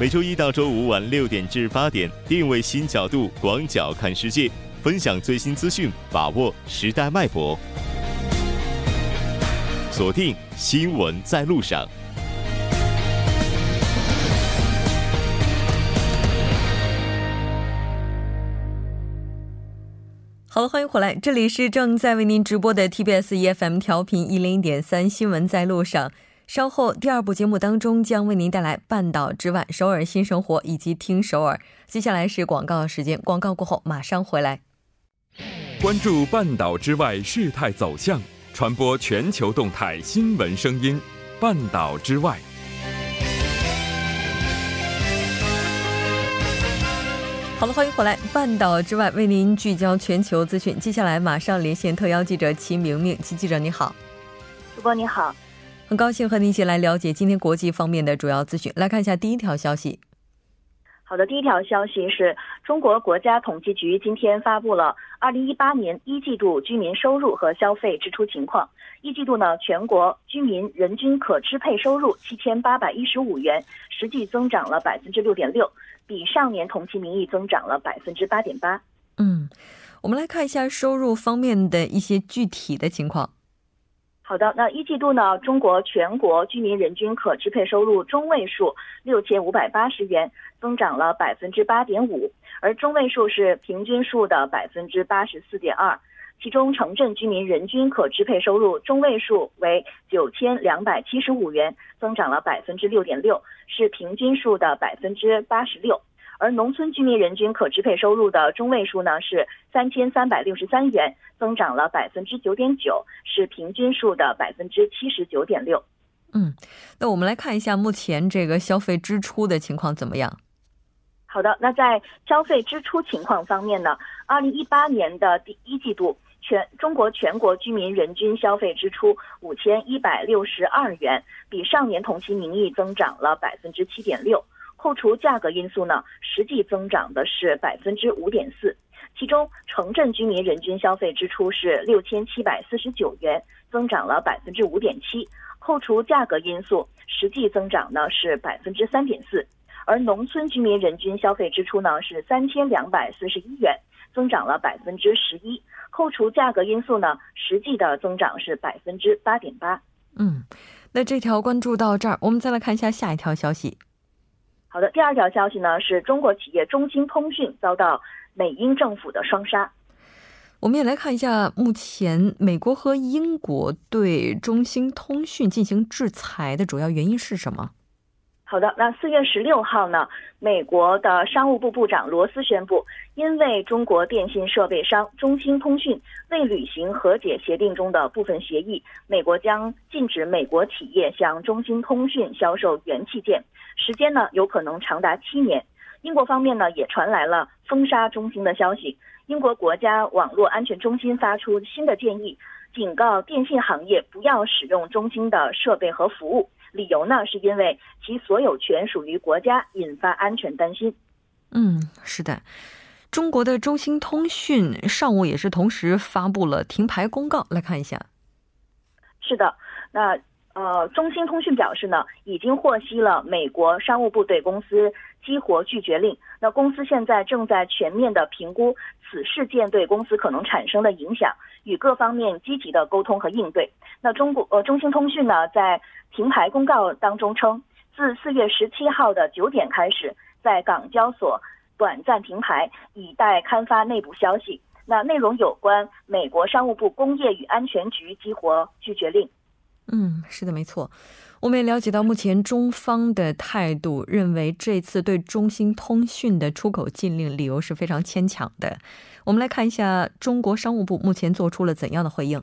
每周一到周五晚6点至8点，定位新角度，广角看世界，分享最新资讯，把握时代脉搏。锁定新闻在路上。好了，欢迎回来，这里是正在为您直播的 TBS EFM 调频 101.3 新闻在路上。稍后第二部节目当中将为您带来半岛之外、首尔新生活以及听首尔。接下来是广告时间，广告过后马上回来。关注半岛之外事态走向，传播全球动态新闻声音。半岛之外。好了，欢迎回来，半岛之外为您聚焦全球资讯。接下来马上连线特邀记者齐明明。齐记者你好。主播你好，很高兴和您一起来了解今天国际方面的主要资讯。来看一下第一条消息。好的，第一条消息是中国国家统计局今天发布了2018年一季度居民收入和消费支出情况。一季度呢，全国居民人均可支配收入7815元，实际增长了 6.6%，比上年同期名义增长了 8.8%。我们来看一下收入方面的一些具体的情况。好的，那一季度呢，中国全国居民人均可支配收入中位数6580元，增长了 8.5%， 而中位数是平均数的 84.2%。其中城镇居民人均可支配收入中位数为9275元，增长了 6.6%， 是平均数的 86%， 而农村居民人均可支配收入的中位数呢是3363元，增长了 9.9%， 是平均数的 79.6%。那我们来看一下目前这个消费支出的情况怎么样？好的，那在消费支出情况方面呢，2018年的第一季度，中国全国居民人均消费支出5162元，比上年同期名义增长了 7.6%， 扣除价格因素呢，实际增长的是 5.4%。 其中城镇居民人均消费支出是6749元，增长了 5.7%， 扣除价格因素，实际增长呢是 3.4%，而农村居民人均消费支出呢是3241元，增长了 11%， 扣除价格因素呢，实际的增长是 8.8%。那这条关注到这儿，我们再来看一下下一条消息。好的，第二条消息呢是中国企业中兴通讯遭到美英政府的双杀。我们也来看一下目前美国和英国对中兴通讯进行制裁的主要原因是什么？好的，那4月16号呢，美国的商务部部长罗斯宣布，因为中国电信设备商中兴通讯未履行和解协定中的部分协议，美国将禁止美国企业向中兴通讯销售元器件，时间呢有可能长达7年。英国方面呢也传来了封杀中兴的消息。英国国家网络安全中心发出新的建议，警告电信行业不要使用中兴的设备和服务。理由呢是因为其所有权属于国家，引发安全担心。是的，中国的中兴通讯上午也是同时发布了停牌公告，来看一下。是的，那中兴通讯表示呢，已经获悉了美国商务部对公司激活拒绝令，那公司现在正在全面的评估此事件对公司可能产生的影响，与各方面积极的沟通和应对。那中兴通讯呢在停牌公告当中称，自4月17号的9点开始，在港交所短暂停牌，以待刊发内部消息。那内容有关美国商务部工业与安全局激活拒绝令。是的，没错。我们也了解到，目前中方的态度认为这次对中兴通讯的出口禁令理由是非常牵强的。我们来看一下中国商务部目前做出了怎样的回应。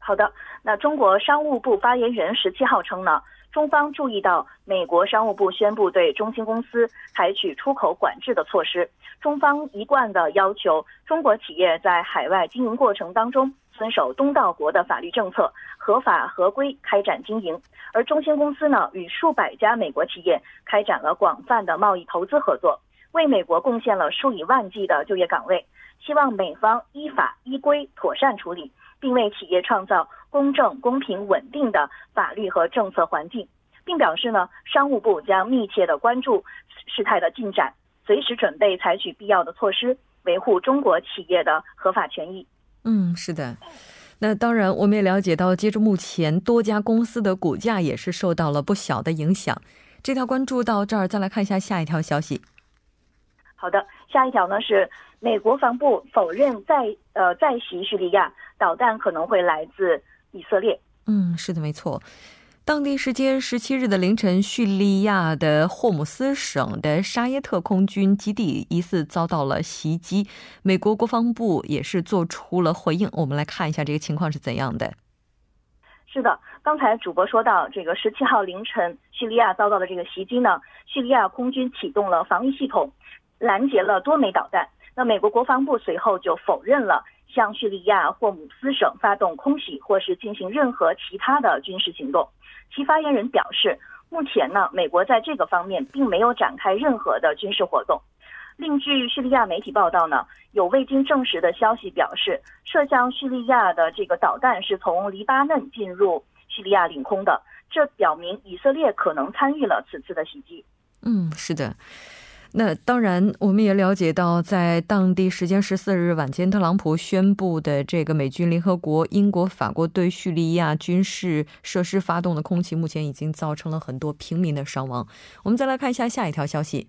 好的，那中国商务部发言人17号称呢，中方注意到美国商务部宣布对中兴公司采取出口管制的措施，中方一贯的要求中国企业在海外经营过程当中遵守东道国的法律政策，合法合规开展经营。而中兴公司呢，与数百家美国企业开展了广泛的贸易投资合作，为美国贡献了数以万计的就业岗位，希望美方依法依规妥善处理，并为企业创造公正、公平、稳定的法律和政策环境。并表示呢，商务部将密切地关注事态的进展，随时准备采取必要的措施，维护中国企业的合法权益。 是的，那当然我们也了解到，截至目前多家公司的股价也是受到了不小的影响。这条关注到这儿，再来看一下下一条消息。 好的，下一条呢是美国防部否认在袭叙利亚导弹可能会来自以色列。 是的，没错。 当地时间17日的凌晨，叙利亚的霍姆斯省的沙耶特空军基地疑似遭到了袭击， 美国国防部也是做出了回应，我们来看一下这个情况是怎样的。 是的，刚才主播说到这个 17号 凌晨叙利亚遭到了这个袭击呢，叙利亚空军启动了防御系统， 拦截了多枚导弹。 那美国国防部随后就否认了 向叙利亚霍姆斯省发动空袭或是进行任何其他的军事行动。 其发言人表示，目前呢，美国在这个方面并没有展开任何的军事活动。 另据叙利亚媒体报道呢，有未经证实的消息表示，射向叙利亚的这个导弹是从黎巴嫩进入叙利亚领空的， 这表明以色列可能参与了此次的袭击。 是的。 那当然我们也了解到，在当地时间 14日 晚间特朗普宣布的这个美军联合国、英国、法国对叙利亚军事设施发动的空袭， 目前已经造成了很多平民的伤亡。我们再来看一下下一条消息。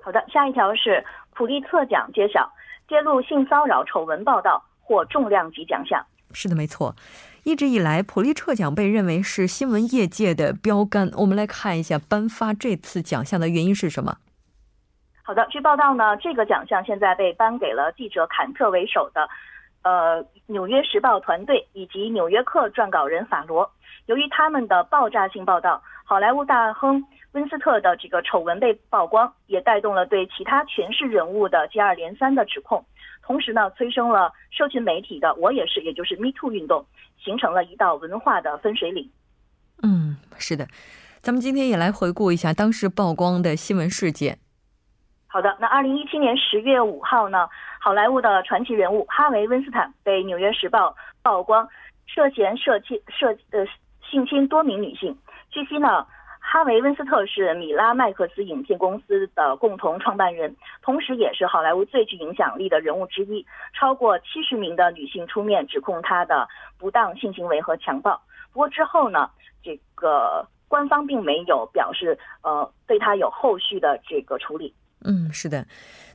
好的，下一条是普利策奖揭晓，揭露性骚扰丑闻报道获重量级奖项。 是的，没错，一直以来普利策奖被认为是新闻业界的标杆，我们来看一下颁发这次奖项的原因是什么。 好的，据报道呢，这个奖项现在被颁给了记者坎特为首的纽约时报团队以及纽约客撰稿人法罗。 由于他们的爆炸性报道，好莱坞大亨温斯特的这个丑闻被曝光， 也带动了对其他权势人物的接二连三的指控， 同时呢催生了社群媒体的我也是，也就是 MeToo 运动， 形成了一道文化的分水岭。 是的，咱们今天也来回顾一下当时曝光的新闻事件。 好的，那 2017年 10月5号呢， 好莱坞的传奇人物哈维·温斯坦被纽约时报曝光涉嫌性侵多名女性。 据悉呢，哈维·温斯特是米拉麦克斯影片公司的共同创办人， 同时也是好莱坞最具影响力的人物之一， 超过70名的女性出面指控他的不当性行为和强暴。 不过之后呢，这个官方并没有表示对他有后续的这个处理。 是的，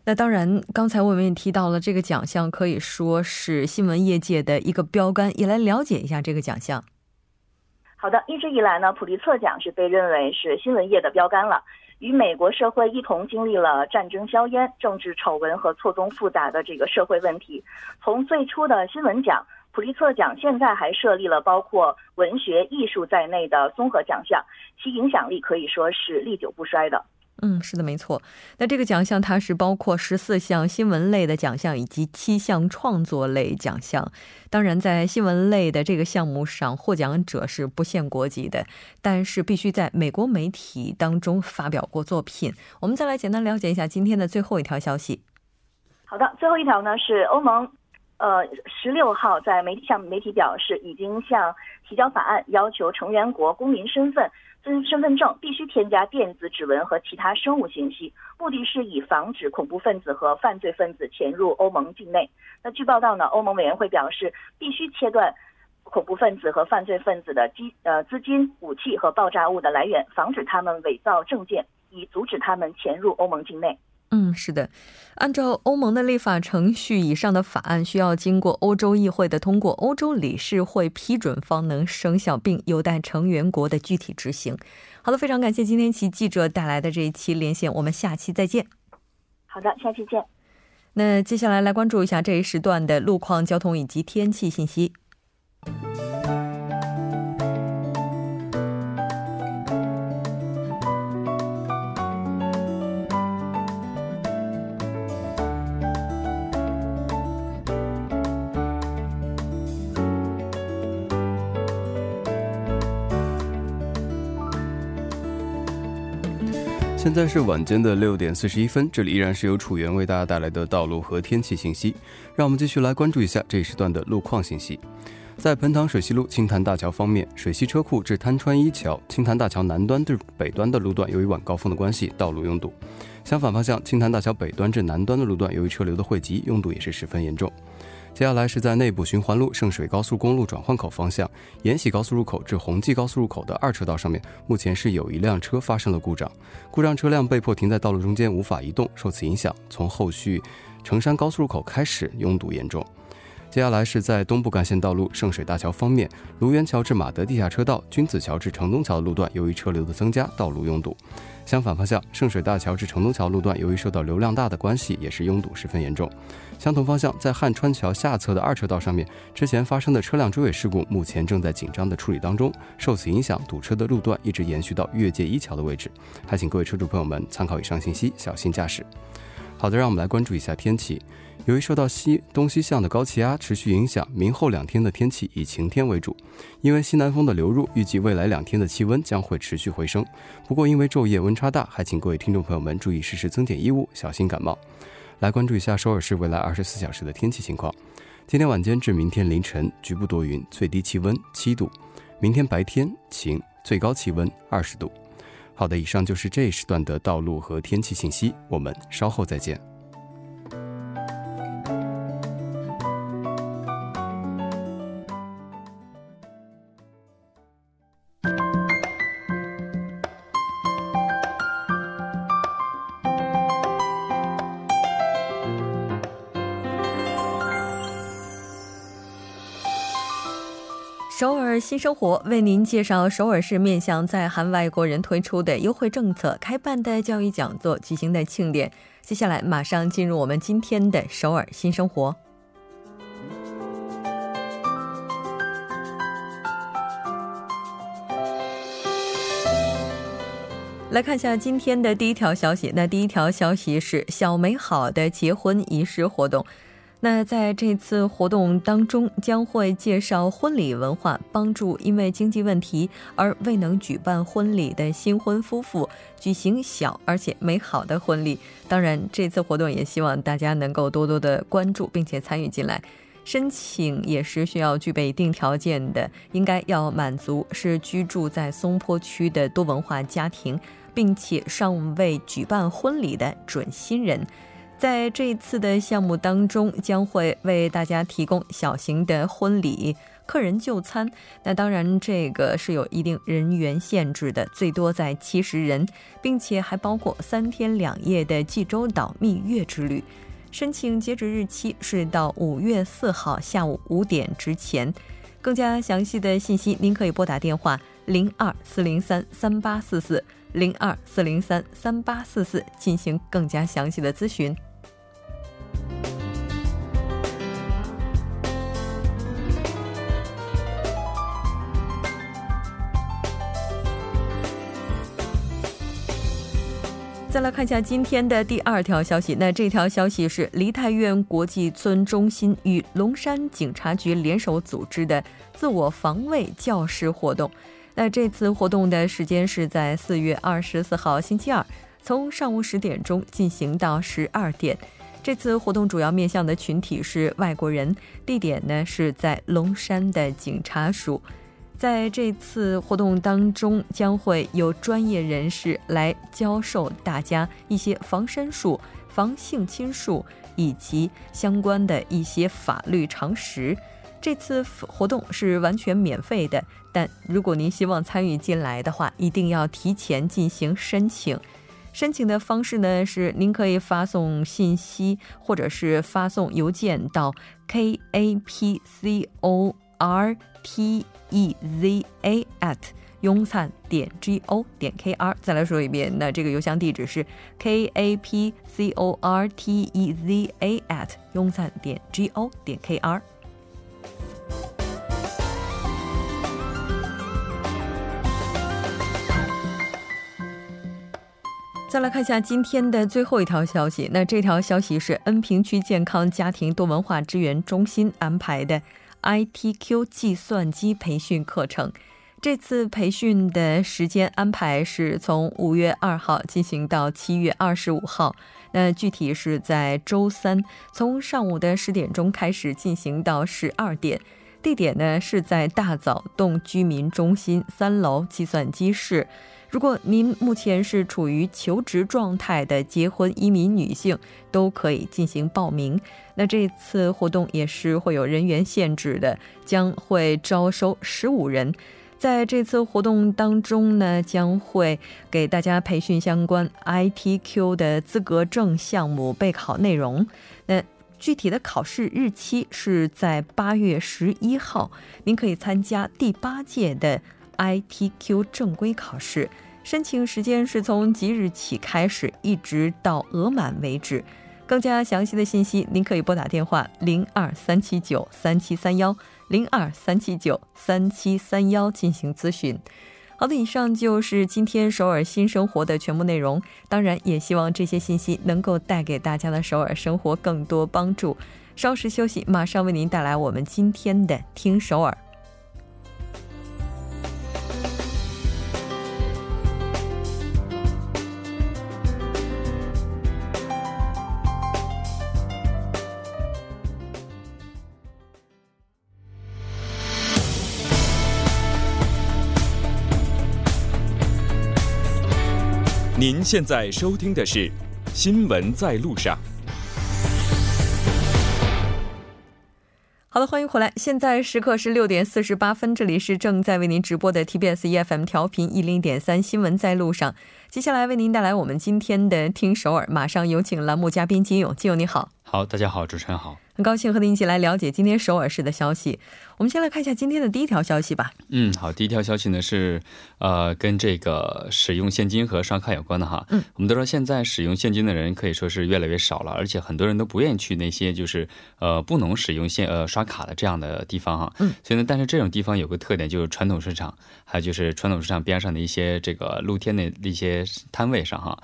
那当然刚才我们也提到了这个奖项可以说是新闻业界的一个标杆，也来了解一下这个奖项。 好的，一直以来呢，普利策奖是被认为是新闻业的标杆了， 与美国社会一同经历了战争硝烟、 政治丑闻和错综复杂的这个社会问题。 从最初的新闻奖， 普利策奖现在还设立了包括文学艺术在内的综合奖项， 其影响力可以说是历久不衰的。 是的，没错。那这个奖项它是包括 14项新闻类的奖项以及7项创作类奖项。 当然在新闻类的这个项目上，获奖者是不限国籍的， 但是必须在美国媒体当中发表过作品。 我们再来简单了解一下今天的最后一条消息。 好的，最后一条呢是欧盟 16号 在向媒体表示，已经向提交法案要求成员国公民身份 身份证必须添加电子指纹和其他生物信息， 目的是以防止恐怖分子和犯罪分子潜入欧盟境内。 那据报道呢，欧盟委员会表示， 必须切断恐怖分子和犯罪分子的资金、武器和爆炸物的来源， 防止他们伪造证件， 以阻止他们潜入欧盟境内。是的，按照欧盟的立法程序， 以上的法案需要经过欧洲议会的通过， 欧洲理事会批准方能生效，并有待成员国的具体执行。 好的，非常感谢今天记者带来的这一期连线，我们下期再见。 好的，下期见。 那接下来来关注一下这一时段的路况、交通以及天气信息。 现在是晚间的6点41分， 这里依然是由楚源为大家带来的道路和天气信息。让我们继续来关注一下这一时段的路况信息。在彭塘水西路青潭大桥方面，水西车库至滩川一桥、青潭大桥南端至北端的路段，由于晚高峰的关系，道路拥堵；相反方向，青潭大桥北端至南端的路段，由于车流的汇集，拥堵也是十分严重。接下来是在内部循环路圣水高速公路转换口方向，延禧高速入口至红济高速入口的二车道上面，目前是有一辆车发生了故障，故障车辆被迫停在道路中间，无法移动。受此影响，从后续城山高速入口开始拥堵严重。接下来是在东部干线道路圣水大桥方面，卢园桥至马德地下车道、君子桥至城东桥的路段，由于车流的增加，道路拥堵；相反方向，圣水大桥至城东桥路段，由于受到流量大的关系，也是拥堵十分严重。相同方向，在汉川桥下侧的二车道上面，之前发生的车辆追尾事故目前正在紧张的处理当中，受此影响，堵车的路段一直延续到越界一桥的位置。还请各位车主朋友们参考以上信息，小心驾驶。好的，让我们来关注一下天气。由于受到东西向的高气压持续影响，明后2天的天气以晴天为主。因为西南风的流入，预计未来2天的气温将会持续回升。不过因为昼夜温差大，还请各位听众朋友们注意适时增减衣物，小心感冒。来关注一下首尔市未来24小时的天气情况。今天晚间至明天凌晨局部多云，最低气温7度。明天白天晴，最高气温20度。好的，以上就是这一时段的道路和天气信息，我们稍后再见。新生活为您介绍首尔市面向在韩外国人推出的优惠政策、开办的教育讲座、举行的庆典。接下来马上进入我们今天的首尔新生活。来看一下今天的第一条消息。那第一条消息是小美好的结婚仪式活动。那在这次活动当中，将会介绍婚礼文化，帮助因为经济问题而未能举办婚礼的新婚夫妇举行小而且美好的婚礼。当然，这次活动也希望大家能够多多的关注并且参与进来。申请也是需要具备一定条件的，应该要满足是居住在松坡区的多文化家庭，并且尚未举办婚礼的准新人。在这一次的项目当中，将会为大家提供小型的婚礼、客人就餐。那当然，这个是有一定人员限制的，最多在70人，并且还包括3天2夜的济州岛蜜月之旅。申请截止日期是到5月4号下午5点之前。更加详细的信息，您可以拨打电话02-403-3844 02-403-3844进行更加详细的咨询。再来看一下今天的第二条消息。那这条消息是梨泰院国际村中心与龙山警察局联手组织的自我防卫教师活动。那这次活动的时间是在4月24号星期二，从上午10点钟进行到12点。这次活动主要面向的群体是外国人，地点呢是在龙山的警察署。在这次活动当中，将会有专业人士来教授大家一些防身术、防性侵术以及相关的一些法律常识。这次活动是完全免费的，但如果您希望参与进来的话，一定要提前进行申请。申请的方式呢是您可以发送信息或者是发送邮件到 kapcorteza@yongsan.go.kr。 再来说一遍，那这个邮箱地址是 kapcorteza@yongsan.go.kr。 再来看一下今天的最后一条消息。那这条消息是恩平区健康家庭多文化支援中心安排的ITQ 计算机培训课程。这次培训的时间安排是从5月2号进行到7月25号，那具体是在周三，从上午的10点钟开始进行到12点。地点呢是在大枣洞居民中心3楼计算机室。 如果您目前是处于求职状态的结婚移民女性，都可以进行报名。 那这次活动也是会有人员限制的， 将会招收15人。 在这次活动当中呢，将会给大家培训相关 ITQ 的资格证项目备考内容。 那具体的考试日期是在8月11号， 您可以参加第8届的 ITQ 正规考试。 申请时间是从即日起开始， 一直到额满为止。 更加详细的信息您可以拨打电话 023793731 023793731 进行咨询。 好的，以上就是今天首尔新生活的全部内容。 当然也希望这些信息能够带给大家的首尔生活更多帮助。 稍事休息，马上为您带来我们今天的听首尔。 您现在收听的是新闻在路上。 好的，欢迎回来，现在时刻是6点48分， 这里是正在为您直播的 TBS EFM 调频 101.3 新闻在路上。 接下来为您带来我们今天的听首尔，马上有请栏目嘉宾金勇。 金勇你好。 好，大家好，主持人好。 很高兴和您一起来了解今天首尔市的消息。 我们先来看一下今天的第一条消息吧。 好，第一条消息呢是 跟这个使用现金和刷卡有关的哈。 我们都知道现在使用现金的人可以说是越来越少了， 而且很多人都不愿意去那些就是 不能使用刷卡的这样的地方哈。 所以呢，但是这种地方有个特点，就是传统市场， 还有就是传统市场边上的一些这个露天的一些摊位上哈。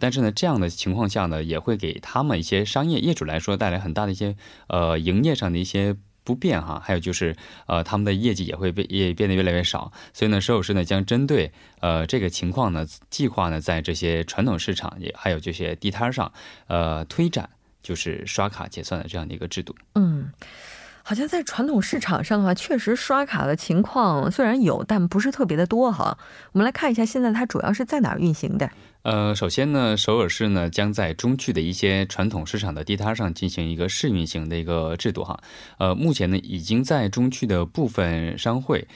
但是呢，这样的情况下呢， 也会给他们一些商业业主来说带来很大的一些 营业上的一些 不便哈，还有就是他们的业绩也会变得越来越少。 所以呢，首尔市呢将针对这个情况呢，计划呢在这些传统市场也还有这些地摊上推展就是刷卡结算的这样的一个制度。 好像在传统市场上的话，确实刷卡的情况虽然有，但不是特别的多哈。 我们来看一下现在它主要是在哪儿运行的。 首先呢，首尔市呢将在中区的一些传统市场的地摊上进行一个试运行的一个制度哈。 目前呢，已经在中区的部分商会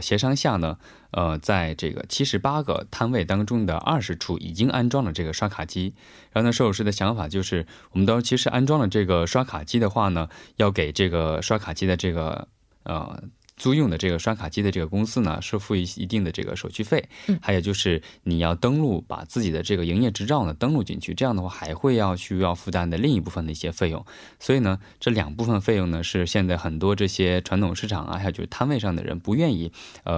协商下呢。 在这个78个摊位当中的20处 已经安装了这个刷卡机。 然后呢，首尔市的想法就是 我们其实安装了这个刷卡机的话呢， 要给这个刷卡机的租用的这个刷卡机的这个公司呢， 是付一定的这个手续费， 还有就是你要登录， 把自己的这个营业执照呢 登录进去， 这样的话还需要负担的另一部分的一些费用。 所以呢，这两部分费用呢 是现在很多这些传统市场啊， 还有就是摊位上的人不愿意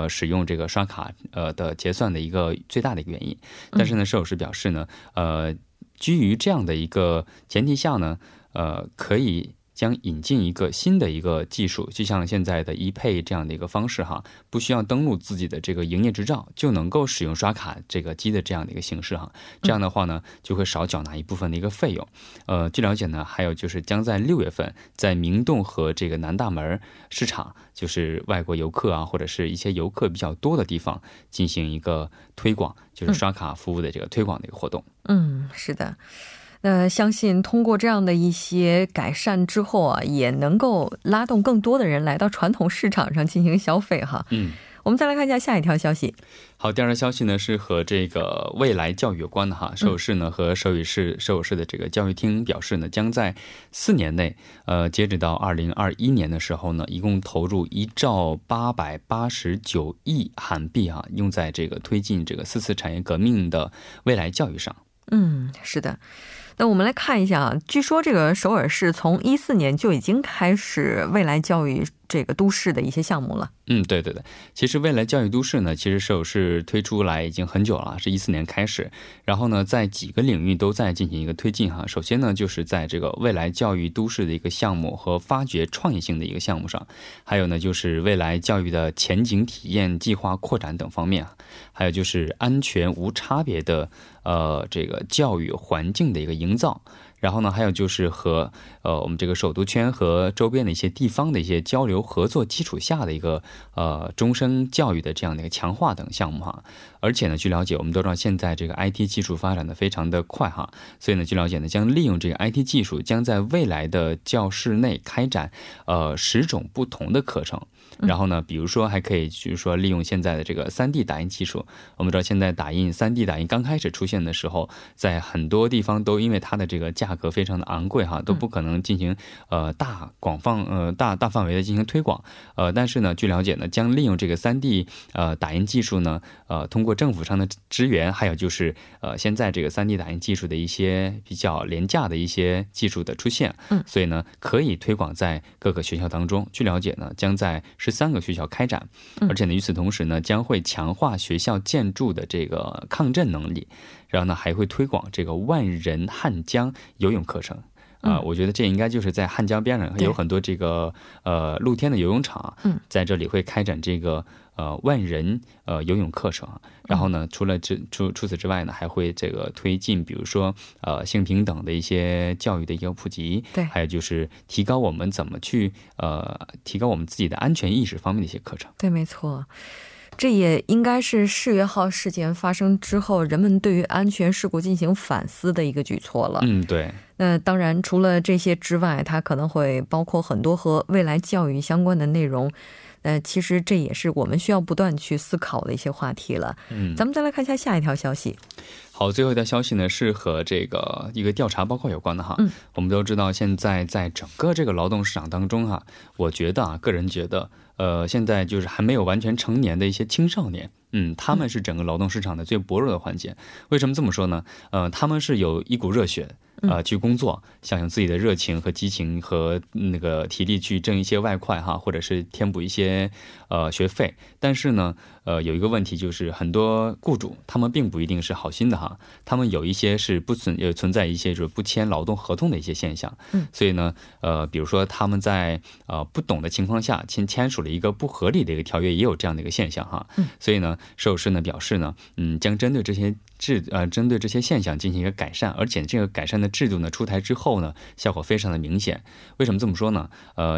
使用这个刷卡的结算的一个最大的一个原因。 但是呢，首尔市表示呢， 基于这样的一个前提下呢， 可以 将引进一个新的技术， 就像现在的ePay这样的一个方式哈， 不需要登录自己的这个营业执照 就能够使用刷卡这个机的这样的一个形式哈。 这样的话呢， 就会少缴纳一部分的一个费用。据了解呢， 还有就是将在6月份 在明洞和这个南大门市场， 就是外国游客啊， 或者是一些游客比较多的地方， 进行一个推广， 就是刷卡服务的这个推广的一个活动。 是的。 相信通过这样的一些改善之后啊， 也能够拉动更多的人来到传统市场上进行消费哈。 我们再来看一下下一条消息。 好，第二条消息呢是和这个未来教育有关的哈。 首尔市呢和首尔市的这个教育厅表示呢， 将在4年内， 截止到2021年的时候呢， 一共投入1兆889亿韩币， 用在这个推进这个4次产业革命的未来教育上。 是的。 那我们来看一下， 据说这个首尔市从14年 就已经开始未来教育 这个都市的一些项目了。 对对对， 其实未来教育都市呢， 其实首尔市推出来已经很久了， 是14年开始， 然后呢在几个领域都在进行一个推进哈。 首先呢就是在这个未来教育都市的一个项目和发掘创意性的一个项目上， 还有呢就是未来教育的前景体验计划扩展等方面， 还有就是安全无差别的这个教育环境的一个营造， 然后呢，还有就是未来教育的这个然后呢还有就是和我们这个首都圈和周边的一些地方的一些交流合作基础下的一个终身教育的这样的一个强化等项目哈。而且呢据了解我们都知道现在这个 IT 技术发展的 非常的快哈，所以呢据了解呢 将利用这个 IT 技术将在未来的教室内开展 10种不同的课程。 然后呢比如说还可以就是说利用现在的这个 3D 打印技术，我们知道现在 3D 打印刚开始出现的时候，在很多地方都因为它的这个价格非常的昂贵哈，都不可能进行大范围的进行推广，但是呢据了解呢将利用这个 3D 打印技术呢通过政府上的支援，还有就是现在这个 3D 打印技术的一些比较廉价的一些技术的出现，所以呢可以推广在各个学校当中。据了解呢将在 13个学校开展， 而且呢与此同时呢将会强化学校建筑的这个抗震能力， 然后呢还会推广这个万人汉江游泳课程。 我觉得这应该就是在汉江边上有很多这个露天的游泳场，在这里会开展这个 万人游泳课程，然后呢除此之外呢还会这个推进比如说性平等的一些教育的一个普及，还有就是提高我们怎么去提高我们自己的安全意识方面的一些课程。对，没错。 这也应该是世越号事件发生之后人们对于安全事故进行反思的一个举措了。 对。 那当然除了这些之外，它可能会包括很多和未来教育相关的内容， 其实这也是我们需要不断去思考的一些话题了。咱们再来看一下下一条消息。 好，最后一条消息呢是和这个一个调查报告有关的哈。 我们都知道现在在整个这个劳动市场当中哈，我觉得个人觉得 现在就是还没有完全成年的一些青少年， 他们是整个劳动市场的最薄弱的环节。为什么这么说呢？ 他们是有一股热血 去工作，想用自己的热情和激情和体力去挣一些外快，或者是填补一些学费。但是呢有一个问题就是很多雇主他们并不一定是好心的，他们有一些是不存在一些不签劳动合同的一些现象，所以呢比如说他们在不懂得情况下签署了一个不合理的一个条约，也有这样的一个现象。所以呢社务室呢表示呢， 针对这些现象进行一个改善，而且这个改善的制度呢出台之后呢效果非常的明显。为什么这么说呢？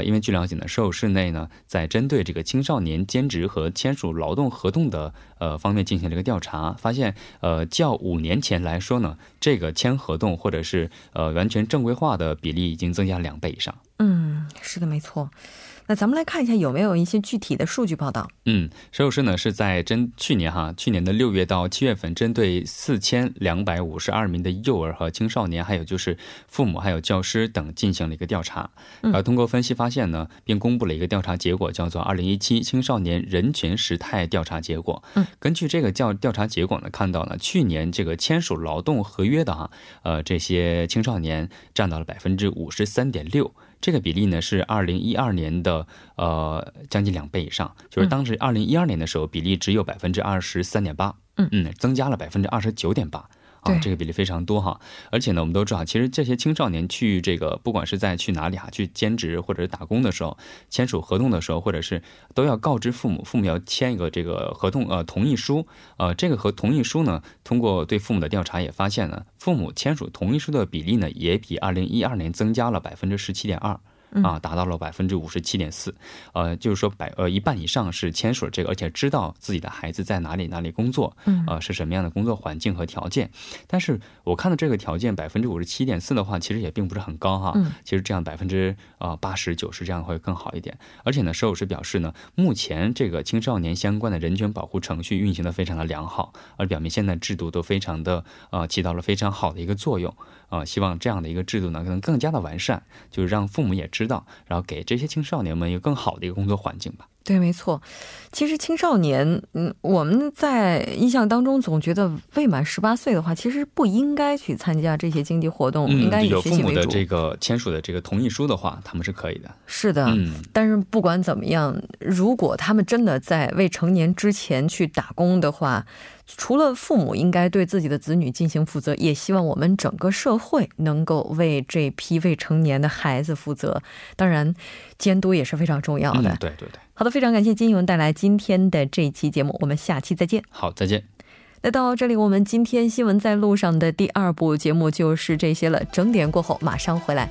因为据了解呢社务室内呢在针对这个青少年兼职和签署劳动合同的方面进行了一个调查，发现较5年前来说呢这个签合同或者是完全正规化的比例已经增加2倍以上。 是的，没错。那咱们来看一下有没有一些具体的数据报道。 社务室呢是在去年的 6月到7月份， 针对 4252名的幼儿和青少年， 还有就是父母还有教师等进行了一个调查。 通过分析发现呢， 并公布了一个调查结果叫做 2017青少年人权时态调查结果。 根据这个调查结果呢看到呢， 去年这个签署劳动合约的 这些青少年占到了 53.6%， 这个比例呢是 2012年的 将近2倍以上， 就是当时 2012年的时候 比例只有 23.8%， 增加了 29.8%。 这个比例非常多哈，而且呢我们都知道其实这些青少年去这个不管是在去哪里啊去兼职或者打工的时候，签署合同的时候，或者是都要告知父母，父母要签一个这个合同同意书，这个同意书呢通过对父母的调查也发现呢，父母签署同意书的比例呢也比 2012年增加了17.2%， 达到了 57.4%， 就是说一半以上是签署这个， 而且知道自己的孩子在哪里工作，是什么样的工作环境和条件。 但是我看到这个条件 57.4% 的话其实也并不是很高哈， 其实这样 80-90% 这样会更好一点。 而且呢社务室表示呢， 目前这个青少年相关的人权保护程序运行的非常的良好， 而表明现在制度都非常的起到了非常好的一个作用。 希望这样的一个制度呢能更加的完善， 就是让父母也知道，然后给这些青少年们一个更好的一个工作环境吧。 对，没错。其实青少年， 我们在印象当中总觉得未满 18岁的话 其实不应该去参加这些经济活动， 应该以学习为主。有父母的这个签署的这个同意书的话， 他们是可以的。是的。 但是不管怎么样， 如果他们真的在未成年之前去打工的话， 除了父母应该对自己的子女进行负责， 也希望我们整个社会能够为这批未成年的孩子负责。 当然监督也是非常重要的。 对对对。好的，非常感谢金勇带来今天的这一期节目，我们下期再见。好，再见。那到这里我们今天新闻在路上的第2部节目就是这些了，整点过后马上回来。